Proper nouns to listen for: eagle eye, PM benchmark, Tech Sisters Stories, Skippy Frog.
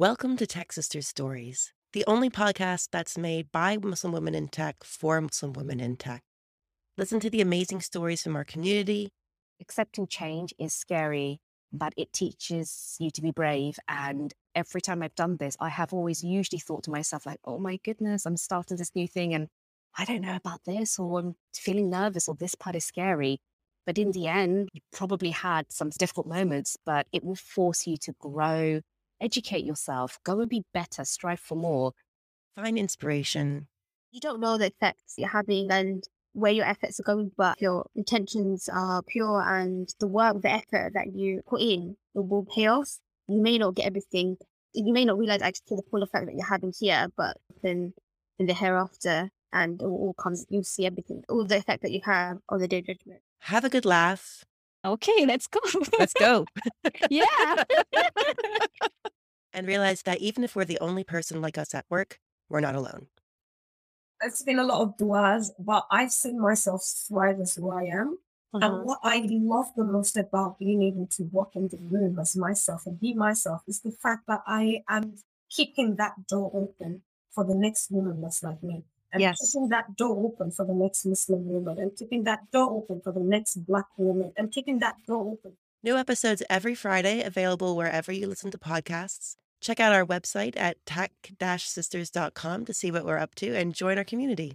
Welcome to Tech Sisters Stories, the only podcast that's made by Muslim women in tech for Muslim women in tech. Listen to the amazing stories from our community. Accepting change is scary, but it teaches you to be brave. And every time I've done this, I have always usually thought to myself, like, oh my goodness, I'm starting this new thing and I don't know about this, or I'm feeling nervous, or this part is scary. But in the end, you probably had some difficult moments, but it will force you to grow. Educate yourself, go and be better, strive for more. Find inspiration. You don't know the effects you're having and where your efforts are going, but your intentions are pure and the work, the effort that you put in, it will pay off. You may not get everything. You may not realize actually the full effect that you're having here, but then in the hereafter, and it all comes, you'll see everything, all the effect that you have on the Day of Judgment. Have a good laugh. Okay, let's go. Let's go. Yeah. And realize that even if we're the only person like us at work, we're not alone. There's been a lot of duas, but I've seen myself thrive as who I am. Mm-hmm. And what I love the most about being able to walk in the room as myself and be myself is the fact that I am keeping that door open for the next woman that's like me. And keeping that door open for the next Muslim woman, and keeping that door open for the next Black woman, and keeping that door open. New episodes every Friday, available wherever you listen to podcasts. Check out our website at tech-sisters.com to see what we're up to and join our community.